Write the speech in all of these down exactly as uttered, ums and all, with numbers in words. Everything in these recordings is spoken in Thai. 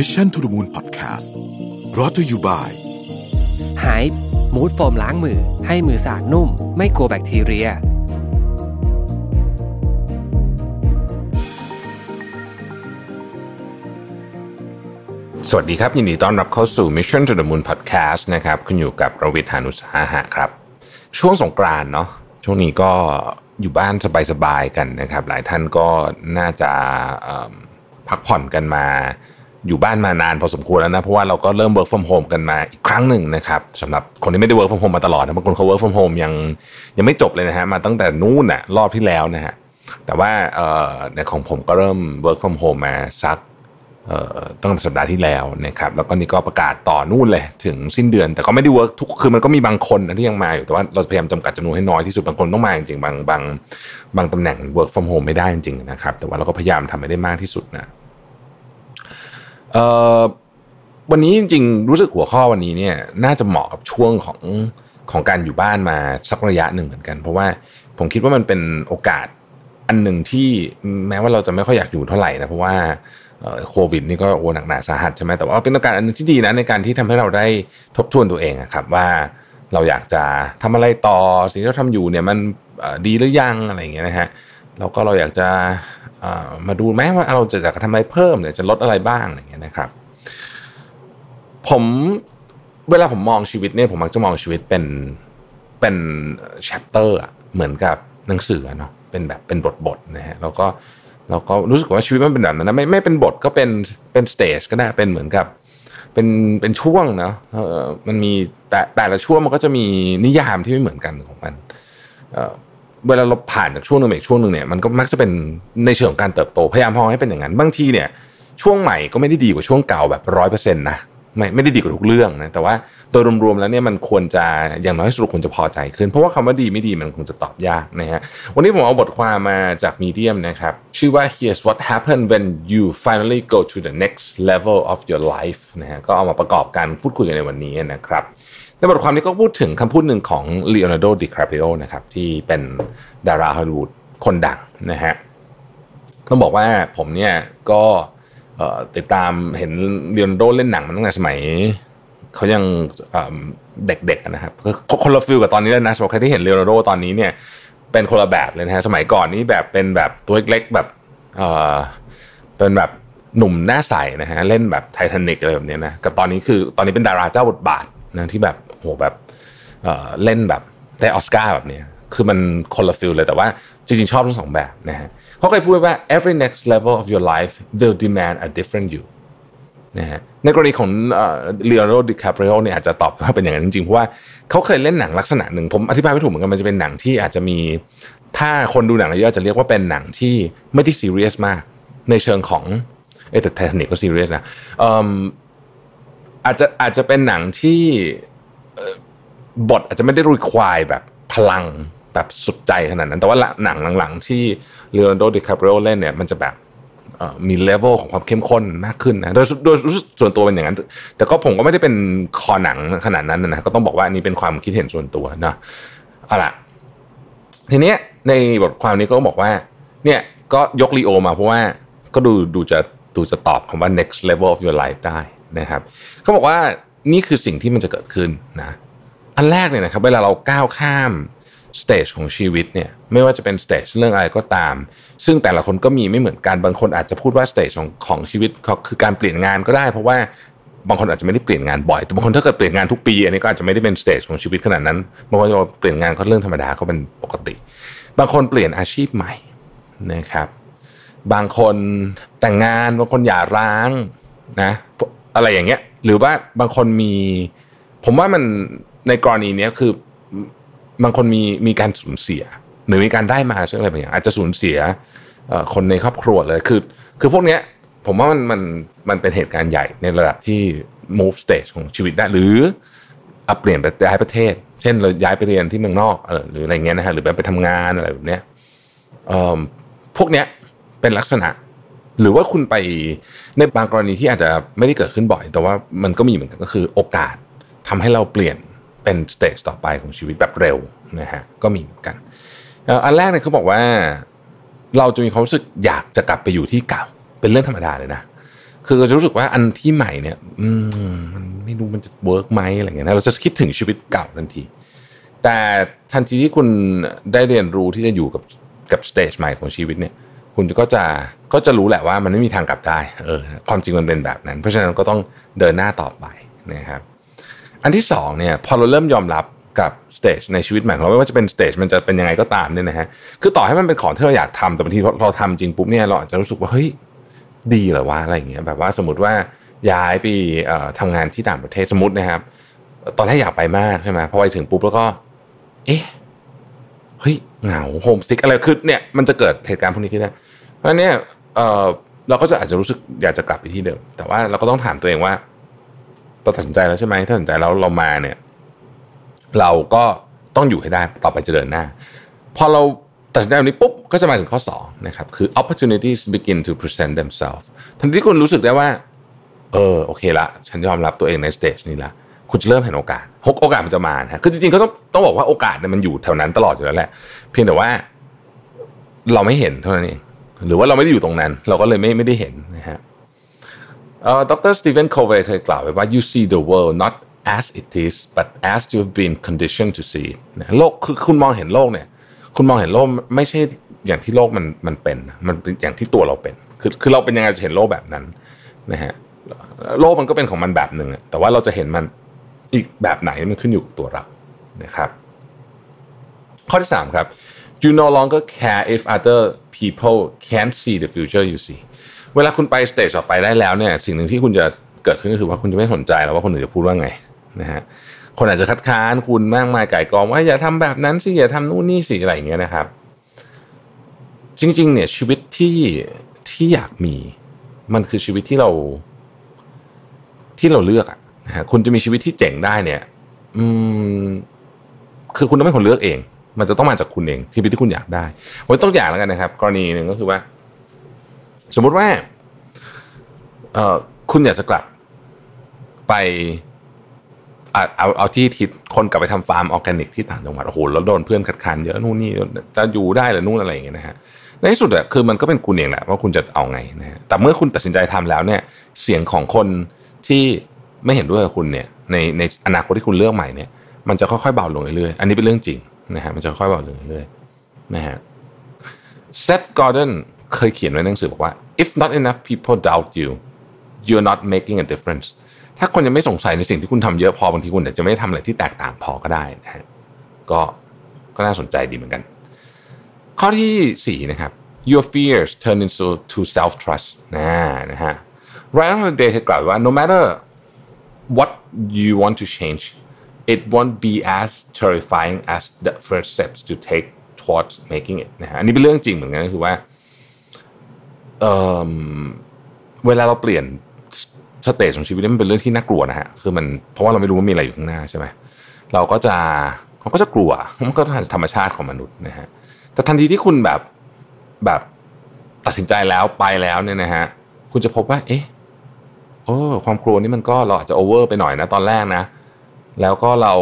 Mission to the Moon Podcast รอตัวอยู่บ่ายหายมูดโฟมล้างมือให้มือสะอาดนุ่มไม่กลัวแบคทีเรียสวัสดีครับยินดีต้อนรับเข้าสู่ Mission to the Moon Podcast นะครับคุณอยู่กับรวิทย์ หานุสาหะครับช่วงสงกรานต์เนาะช่วงนี้ก็อยู่บ้านสบายๆกันนะครับหลายท่านก็น่าจะพักผ่อนกันมาอยู่บ้านมานานพอสมควรแล้วนะเพราะว่าเราก็เริ่ม work from home กันมาอีกครั้งหนึ่งนะครับสำหรับคนที่ไม่ได้ work from home มาตลอดนะบางคนเขา work from home ยังยังไม่จบเลยนะฮะมาตั้งแต่นู่นน่ะรอบที่แล้วนะฮะแต่ว่าเอ่อในของผมก็เริ่ม work from home มาสักเอ่อตั้งแต่สัปดาห์ที่แล้วนะครับแล้วก็นี่ก็ประกาศต่อนู่นเลยถึงสิ้นเดือนแต่ก็ไม่ได้ work ทุกคือมันก็มีบางคนนะที่ยังมาอยู่แต่ว่าเราพยายามจำกัดจำนวนให้น้อยที่สุดบางคนต้องมาจริงๆบางบางบางตำแหน่ง work from home ไม่ได้จริงๆนะครับแต่ว่าเราก็พยายามทำให้ได้มากที่สุดนะเอ่อวันนี้จริงๆรู้สึกหัวข้อวันนี้เนี่ยน่าจะเหมาะกับช่วงของของการอยู่บ้านมาสักระยะหนึ่งเหมือนกันเพราะว่าผมคิดว่ามันเป็นโอกาสอันหนึ่งที่แม้ว่าเราจะไม่ค่อยอยากอยู่เท่าไหร่นะเพราะว่าโควิดนี่ก็โอ้หนักหนาสาหัสใช่ไหมแต่ว่าเป็นโอกาสอันนึงที่ดีนะในการที่ทำให้เราได้ทบทวนตัวเองครับว่าเราอยากจะทำอะไรต่อสิ่งที่เราทำอยู่เนี่ยมันดีหรือยังอะไรอย่างเงี้ยนะฮะแล้วก็เราอยากจะมาดูไหมว่าเราจะอยากทำอะไรเพิ่มหรือจะลดอะไรบ้างอะไรอย่างเงี้ยนะครับผมเวลาผมมองชีวิตเนี่ยผมมักจะมองชีวิตเป็นเป็นแชปเตอร์เหมือนกับหนังสือเนาะเป็นแบบเป็นบทๆนะฮะแล้วก็เราก็รู้สึกว่าชีวิตมันเป็นแบบนั้นนะไม่ไม่เป็นบทก็เป็นเป็นสเตจก็ได้เป็นเหมือนกับเป็นเป็นช่วงเนาะเออมันมีแต่แต่ละช่วงมันก็จะมีนิยามที่ไม่เหมือนกันของมันเออเวลาเราผ่านจากช่วงนึงไปอีกช่วงนึงเนี่ยมันก็มักจะเป็นในเชิงของการเติบโตพยายามมองให้เป็นอย่างนั้นบางทีเนี่ยช่วงใหม่ก็ไม่ได้ดีกว่าช่วงเก่าแบบ ร้อยเปอร์เซ็นต์ นะไม่ไม่ได้ดีกว่าทุกเรื่องนะแต่ว่าโดยรวมๆแล้วเนี่ยมันควรจะอย่างน้อยที่สุดควรจะพอใจขึ้นเพราะว่าคำว่าดีไม่ดีมันคงจะตอบยากนะฮะวันนี้ผมเอาบทความมาจาก Medium นะครับชื่อว่า Here's What Happened When You Finally Go to the Next Level of Your Life นะฮะก็เอามาประกอบการพูดคุยกันในวันนี้นะครับในบทความนี้ก็พูดถึงคำพูดหนึ่งของลีโอนาร์โด ดิคาปริโอนะครับที่เป็นดาราฮอลลีวูดคนดังนะฮะต้องบอกว่าผมเนี่ยก็ติดตามเห็นลีโอนาร์โดเล่นหนังมาตั้งแต่สมัยเขายังเด็กๆนะครับคนละฟิลกับตอนนี้แล้วนะสำหรับใครที่เห็นลีโอนาร์โดตอนนี้เนี่ยเป็นคนละแบบเลยนะฮะสมัยก่อนนี่แบบเป็นแบบตัวเล็กๆแบบเป็นแบบหนุ่มหน้าใสนะฮะเล่นแบบไททานิกอะไรแบบนี้นะกับตอนนี้คือตอนนี้เป็นดาราเจ้าบทบาทนะที่แบบโหแบบเอ่อเล่นแบบได้ออสการ์แบบนี้คือมันคนละฟิลเลยแต่ว่าจริงๆชอบทั้งสองแบบนะฮะเขาเคยพูดว่า every next level of your life will demand a different you นะฮะในกรณีของเอ่อ Leonardo DiCaprio เนี่ยอาจจะตอบว่าเป็นอย่างนั้นจริงๆเพราะว่าเขาเคยเล่นหนังลักษณะหนึ่งผมอธิบายไม่ถูกเหมือนกันมันจะเป็นหนังที่อาจจะมีถ้าคนดูหนังเยอะจะเรียกว่าเป็นหนังที่ไม่ได้ซีเรียสมากในเชิงของเอ๊ะแต่ Titanic ก็ซีเรียสนะเอ่ออาจจะอาจจะเป็นหนังที่บทอาจจะไม่ได้ require แบบพลังแบบสุดใจขนาดนั้นแต่ว่าหนังหลังๆที่ Leonardo DiCaprio เล่นเนี่ยมันจะแบบมีเลเวลของความเข้มข้นมากขึ้นนะโดยโดยส่วนตัวเป็นอย่างนั้นแต่ก็ผมก็ไม่ได้เป็นคอหนังขนาดนั้นนะก็ต้องบอกว่านี่เป็นความคิดเห็นส่วนตัวเนาะเอาล่ะทีเนี้ยในบทความนี้ก็บอกว่าเนี่ยก็ยกลีโอมาเพราะว่าก็ดูดูจะดูจะตอบคำว่า next level of your life ได้นะครับเขาบอกว่านี่คือสิ่งที่มันจะเกิดขึ้นนะอันแรกเนี่ยนะครับเวลาเราก้าวข้ามสเตจของชีวิตเนี่ยไม่ว่าจะเป็นสเตจเรื่องอะไรก็ตามซึ่งแต่ละคนก็มีไม่เหมือนกันบางคนอาจจะพูดว่าสเตจของของชีวิตคือการเปลี่ยนงานก็ได้เพราะว่าบางคนอาจจะไม่ได้เปลี่ยนงานบ่อยแต่บางคนถ้าเกิดเปลี่ยนงานทุกปีอันนี้ก็อาจจะไม่ได้เป็นสเตจของชีวิตขนาดนั้นบางคนจะเปลี่ยนงานก็เรื่องธรรมดาก็เป็นปกติบางคนเปลี่ยนอาชีพใหม่นะครับบางคนแต่งงานบางคนหย่าร้างนะอะไรอย่างเงี้ยหรือว่าบางคนมีผมว่ามันในกรณีนี้คือบางคนมีมีการสูญเสียหรือมีการได้มาซึ่งอะไรบางอย่างอาจจะสูญเสียคนในครอบครัวเลยคือคือพวกนี้ผมว่ามันมันมันเป็นเหตุการณ์ใหญ่ในระดับที่ move stage ของชีวิตได้หรืออัปเปลี่ยนไปย้ายประเทศเช่นเราย้ายไปเรียนที่เมืองนอกหรืออะไรเงี้ยนะฮะหรือไปทำงานอะไรแบบเนี้ยพวกนี้เป็นลักษณะหรือว่าคุณไปในบางกรณีที่อาจจะไม่ได้เกิดขึ้นบ่อยแต่ว่ามันก็มีเหมือนกันก็คือโอกาสทำให้เราเปลี่ยนเป็นสเตจต่อไปของชีวิตแบบเร็วนะฮะก็มีเหมือนกันอันแรกเนี่ยเขาบอกว่าเราจะมีความรู้สึกอยากจะกลับไปอยู่ที่เก่าเป็นเรื่องธรรมดาเลยนะ คือเราจะรู้สึกว่าอันที่ใหม่เนี่ยอืมมันไม่รู้มันจะเวิร์กไหมอะไรเงี้ยนะเราจะคิดถึงชีวิตเก่าทันทีแต่ทันทีที่คุณได้เรียนรู้ที่จะอยู่กับกับสเตจใหม่ของชีวิตเนี่ยคุณก็จะก็จะรู้แหละว่ามันไม่มีทางกลับได้เออความจริงมันเป็นแบบนั้นเพราะฉะนั้นก็ต้องเดินหน้าต่อไปนะครับอันที่สองเนี่ยพอเราเริ่มยอมรับกับสเตจในชีวิตใหม่ของเราไม่ว่าจะเป็นสเตจมันจะเป็นยังไงก็ตามเนี่ยนะฮะคือต่อให้มันเป็นของที่เราอยากทำแต่บางทีเราทำจริงปุ๊บเนี่ยเราอาจจะรู้สึกว่าเฮ้ยดีเหรอวะอะไรอย่างเงี้ยแบบว่าสมมติว่าย้ายไปทำงานที่ต่างประเทศสมมตินะครับตอนแรกอยากไปมากใช่ไหมพอไปถึงปุ๊บแล้วก็เอ๊ะเฮ้ยเหงาโฮมซิกอะไรคือเนี่ยมันจะเกิดเหตุการณ์พวกนี้ขึ้นได้เพราะเนี่ยเอ่อเราก็จะอาจจะรู้สึกอยากจะกลับไปที่เดิมแต่ว่าเราก็ต้องถามตัวเองว่าเราตัดสินใจแล้วใช่ไหมถ้าตัดสินใจแล้วเรามาเนี่ยเราก็ต้องอยู่ให้ได้ต่อไปจะเดินหน้าพอเราตัดสินใจแบบนี้ปุ๊บก็จะมาถึงข้อสองนะครับคือ opportunities begin to present themselves ทันทีที่คุณรู้สึกได้ว่าเออโอเคละฉันยอมรับตัวเองในสเตจนี้ละคุณจะเริ่มเห็นโอกาสหกโอกาสมันจะมานะคือจริงๆก็ต้องต้องบอกว่าโอกาสเนี่ยมันอยู่แถวนั้นตลอดอยู่แล้วแหละเพียงแต่ว่าเราไม่เห็นเท่านั้นเองหรือว่าเราไม่ได้อยู่ตรงนั้นเราก็เลยไม่ไม่ได้เห็นนะฮะเอ่อดร.สตีเวน โคเวย์เคยกล่าวไว้ว่า you see the world not as it is but as you've been conditioned to see นะโลกคือคุณมองเห็นโลกเนี่ยคุณมองเห็นโลกไม่ใช่อย่างที่โลกมันมันเป็นมันเป็นอย่างที่ตัวเราเป็นคือคือเราเป็นยังไงจะเห็นโลกแบบนั้นนะฮะโลกมันก็เป็นของมันแบบนึงแต่ว่าเราจะเห็นมันอีกแบบไหนมันขึ้นอยู่กับตัวเรานะครับข้อที่สามครับ you no longer care if other people can't see the future you see เวลาคุณไปสเตจออกไปได้แล้วเนี่ยสิ่งหนึ่งที่คุณจะเกิดขึ้นก็คือว่าคุณจะไม่สนใจแล้วว่าคนอื่นจะพูดว่าไงนะฮะคนอาจจะคัดค้านคุณมากมายก่ายกองว่าอย่าทำแบบนั้นสิอย่าทำนู่นนี่สิอะไรอย่างเงี้ยนะครับจริงๆเนี่ยชีวิตที่ที่อยากมีมันคือชีวิตที่เราที่เราเลือกอะนะฮะคุณจะมีชีวิตที่เจ๋งได้เนี่ยอืมคือคุณต้องเป็นคนเลือกเองมันจะต้องมาจากคุณเองที่เป็นที่คุณอยากได้ไว้ตัวอย่างแล้วกันนะครับกรณีหนึ่งก็คือว่าสมมุติว่าเอ่อคุณอยากจะกลับไปเอาเอาเอาที่ทิศคนกลับไปทำฟาร์มออร์แกนิกที่ต่างจังหวัดโอ้โหแล้วโดนเพื่อนคัดค้านเยอะนู่นนี่จะอยู่ได้หรือนู่นอะไรอย่างเงี้ยนะฮะในที่สุดอะคือมันก็เป็นคุณเองแหละว่าคุณจะเอาไงนะฮะแต่เมื่อคุณตัดสินใจทำแล้วเนี่ยเสียงของคนที่ไม่เห็นด้วยกับคุณเนี่ยในในอนาคตที่คุณเลือกใหม่เนี่ยมันจะค่อยๆเบาลงเรื่อยๆอันนี้เป็นเรื่องจริงนะฮะมันจะค่อยๆเบาลงเรื่อยๆนะฮะเซธ กอร์ดอนเคยเขียนไว้ในหนังสือบอกว่า if not enough people doubt you you're not making a difference ถ้าคนยังไม่สงสัยในสิ่งที่คุณทำเยอะพอบางทีคุณอาจจะไม่ทำอะไรที่แตกต่างพอก็ได้นะฮะก็ก็น่าสนใจดีเหมือนกันข้อที่สี่นะครับ your fears turn into to self trust นะนะฮะ Ronald Reagan กล่าวว่า no matter what you want to change it won't be as terrifying as the first steps to take towards making it นะฮะอันนี้เป็นเรื่องจริงเหมือนกันก็คือว่าเอ่อเวลาเราเปลี่ยนสเตจของชีวิตมันเป็นเรื่องที่น่ากลัวนะฮะคือมันเพราะว่าเราไม่รู้ว่ามีอะไรอยู่ข้างหน้าใช่มั้ยเราก็จะเราก็จะกลัวมันก็ธรรมชาติของมนุษย์นะฮะแต่ทันทีที่คุณแบบแบบตัดสินใจแล้วไปแล้วเนี่ยนะฮะคุณจะพบว่าเอ๊ะโอ้ความกลัวนี่มันก็เราอาจจะโอเวอร์ไปหน่อยนะตอนแรกนะแล้วก็เรา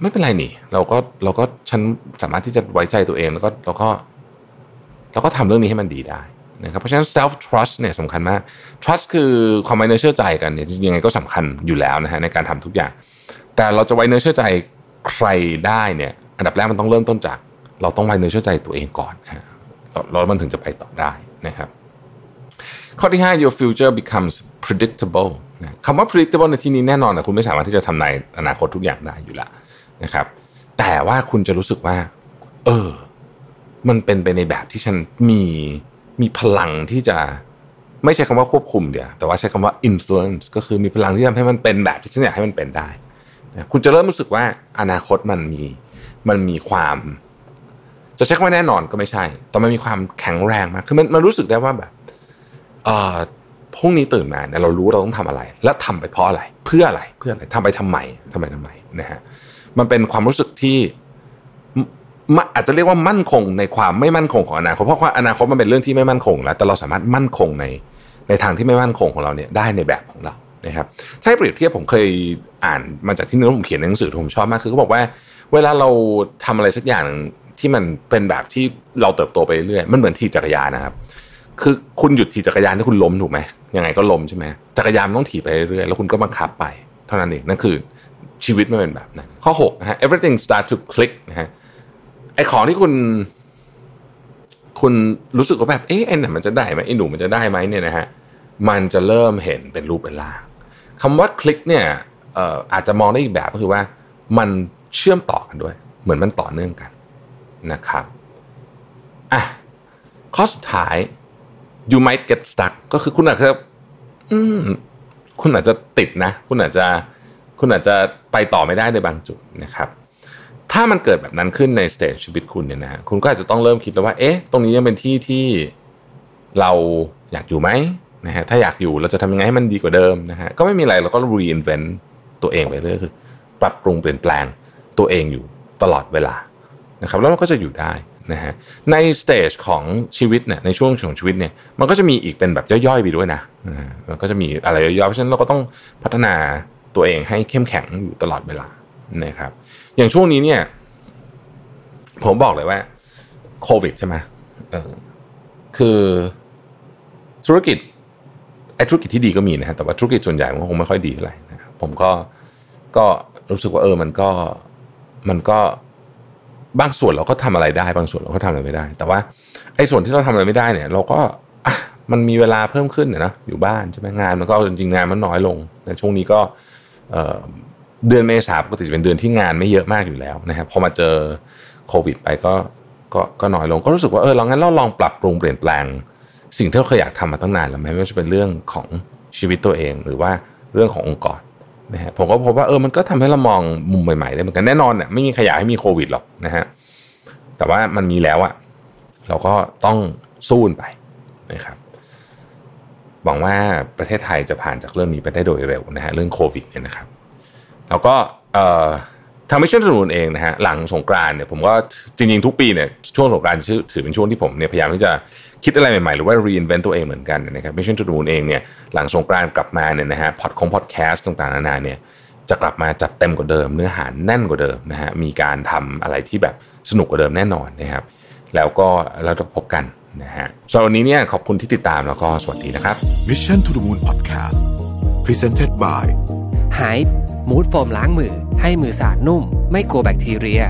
ไม่เป็นไรนี่เราก็เราก็ฉันสามารถที่จะไว้ใจตัวเองแล้วก็เราก็เราก็ทำเรื่องนี้ให้มันดีได้นะครับเพราะฉะนั้น self trust เนี่ยสำคัญมาก trust คือความไว้เนื้อเชื่อใจกันเนี่ยยังไงก็สำคัญอยู่แล้วนะฮะในการทำทุกอย่างแต่เราจะไว้เนื้อเชื่อใจใครได้เนี่ยอันดับแรกมันต้องเริ่มต้นจากเราต้องไว้เนื้อเชื่อใจตัวเองก่อนนะเรามันถึงจะไปต่อได้นะครับข้อที่ห้า your future becomes predictable นะคำว่า predictable ในที่นี้แน่นอนนะคุณไม่สามารถที่จะทำนายอนาคตทุกอย่างได้อยู่ละนะครับแต่ว่าคุณจะรู้สึกว่าเออมันเป็นไปในแบบที่ฉันมีมีพลังที่จะไม่ใช่คำว่าควบคุมเดี๋ยวแต่ว่าใช้คำว่า influence ก็คือมีพลังที่ทำให้มันเป็นแบบที่ฉันอยากให้มันเป็นได้นะคุณจะเริ่มรู้สึกว่าอนาคตมันมีมันมีความจะใช้คำว่าแน่นอนก็ไม่ใช่แต่มันมีความแข็งแรงมากคือมันมันรู้สึกได้ว่าแบบอ่าพรุ่งนี้ตื่นมาเนี่ยเรารู้เราต้องทำอะไรและทำไปเพราะอะไรเพื่ออะไรเพื่ออะไรทำไปทำไมทำไมทำไมนะฮะมันเป็นความรู้สึกที่อาจจะเรียกว่ามั่นคงในความไม่มั่นคงของอนาคตเพราะว่าอนาคตมันเป็นเรื่องที่ไม่มั่นคงแล้วแต่เราสามารถมั่นคงในในทางที่ไม่มั่นคงของเราเนี่ยได้ในแบบของเรานะครับถ้าเปรียบเทียบผมเคยอ่านมาจากที่นึกผมเขียนในหนังสือที่ผมชอบมากคือเขาบอกว่าเวลาเราทำอะไรสักอย่างที่มันเป็นแบบที่เราเติบโตไปเรื่อยมันเหมือนทีบจักรยานนะครับ คือคุณหยุดถีบจักรยานที่คุณล้มถูกไหมยังไงก็ล้มใช่ไหมจักรยานต้องถีบไปเรื่อยๆแล้วคุณก็บังคับไปเท่านั้นเองนั่นคือชีวิตไม่เป็นแบบนั้นข้อหกนะฮะ everything start to click นะฮะไอ้ของที่คุณคุณรู้สึกว่าแบบเอ๊ะไอ้นั่นมันจะได้ไหมไอ้หนูมันจะได้ไหมเนี่ยนะฮะมันจะเริ่มเห็นเป็นรูปเป็นร่างคำว่าคลิกเนี่ยเอ่ออาจจะมองได้อีกแบบก็คือว่ามันเชื่อมต่อกันด้วยเหมือนมันต่อเนื่องกันนะครับอ่ะข้อสุดท้าย you might get stuck ก็คือคุณอาจจะอืมคุณอาจจะติดนะคุณอาจจะคุณอาจจะไปต่อไม่ได้ในบางจุดนะครับถ้ามันเกิดแบบนั้นขึ้นในสเตจชีวิตคุณเนี่ยนะคุณก็อาจจะต้องเริ่มคิดแล้วว่าเอ๊ะตรงนี้ยังเป็นที่ที่เราอยากอยู่ไหมนะฮะถ้าอยากอยู่เราจะทำยังไงให้มันดีกว่าเดิมนะฮะก็ไม่มีอะไรเราก็ reinvent ตัวเองไปเรื่อยคือปรับปรุงเปลี่ยนแปลงตัวเองอยู่ตลอดเวลานะครับแล้วมันก็จะอยู่ได้นะฮะในสเตจของชีวิตเนี่ยในช่วงของชีวิตเนี่ยมันก็จะมีอีกเป็นแบบย่อยๆไปด้วยนะมันก็จะมีอะไรย่อยๆเพราะฉะนั้นเราก็ต้องพัฒนาตัวเองให้เข้มแข็งอยู่ตลอดเวลานะครับอย่างช่วงนี้เนี่ยผมบอกเลยว่าโควิดใช่ไหมเออคือธุรกิจไอ้ธุรกิจที่ดีก็มีนะฮะแต่ว่าธุรกิจส่วนใหญ่มันคงไม่ค่อยดีเท่าไหร่นะผมก็ก็รู้สึกว่าเออมันก็มันก็บางส่วนเราก็ทำอะไรได้บางส่วนเราก็ทำอะไรไม่ได้แต่ว่าไอ้ส่วนที่เราทำอะไรไม่ได้เนี่ยเราก็มันมีเวลาเพิ่มขึ้นนะอยู่บ้านใช่ไหมงานมันก็จริงๆงานมันน้อยลงในช่วงนี้ก็เอ่อเดือนเมษาปกติจะเป็นเดือนที่งานไม่เยอะมากอยู่แล้วนะครับพอมาเจอโควิดไปก็ก็ก็น้อยลงก็รู้สึกว่าเออเรางั้นเราลองปรับปรุงเปลี่ยนแปลงสิ่งที่เราเคยอยากทำมาตั้งนานแล้วไม่ว่าจะเป็นเรื่องของชีวิตตัวเองหรือว่าเรื่องขององค์กรนะฮะผมก็พบว่าเออมันก็ทำให้เรามองมุมใหม่ๆได้เหมือนกันแน่นอนเนี่ยไม่มีใครอยากให้มีโควิดหรอกนะฮะแต่ว่ามันมีแล้วอะเราก็ต้องสู้ไปนะครับหวังว่าประเทศไทยจะผ่านจากเรื่องนี้ไปได้โดยเร็วนะฮะเรื่องโควิดเนี่ยนะครับแล้วก็ทางMission to the Moonเองนะฮะหลังสงกรานต์เนี่ยผมก็จริงๆทุกปีเนี่ยช่วงสงกรานต์ถือเป็นช่วงที่ผมเนี่ยพยายามที่จะคิดอะไรใหม่ๆหรือว่า reinvent ตัวเองเหมือนกันนะครับMission to the Moonเองเนี่ยหลังสงกรานต์กลับมาเนี่ยนะฮะพอดคงพอดแคสต์ต่างๆนานาเนี่ยจะกลับมาจัดเต็มกว่าเดิมเนื้อหาแน่นกว่าเดิมนะฮะมีการทำอะไรที่แบบสนุกกว่าเดิมแน่นอนนะครับแล้วก็เราจะพบกันนะฮะสำหรับวันนี้เนี่ยขอบคุณที่ติดตามแล้วก็สวัสดีนะครับ Mission to the Moon Podcast Presented by Hype มูสโฟมล้างมือให้มือสะอาดนุ่มไม่กลัวแบคทีเรีย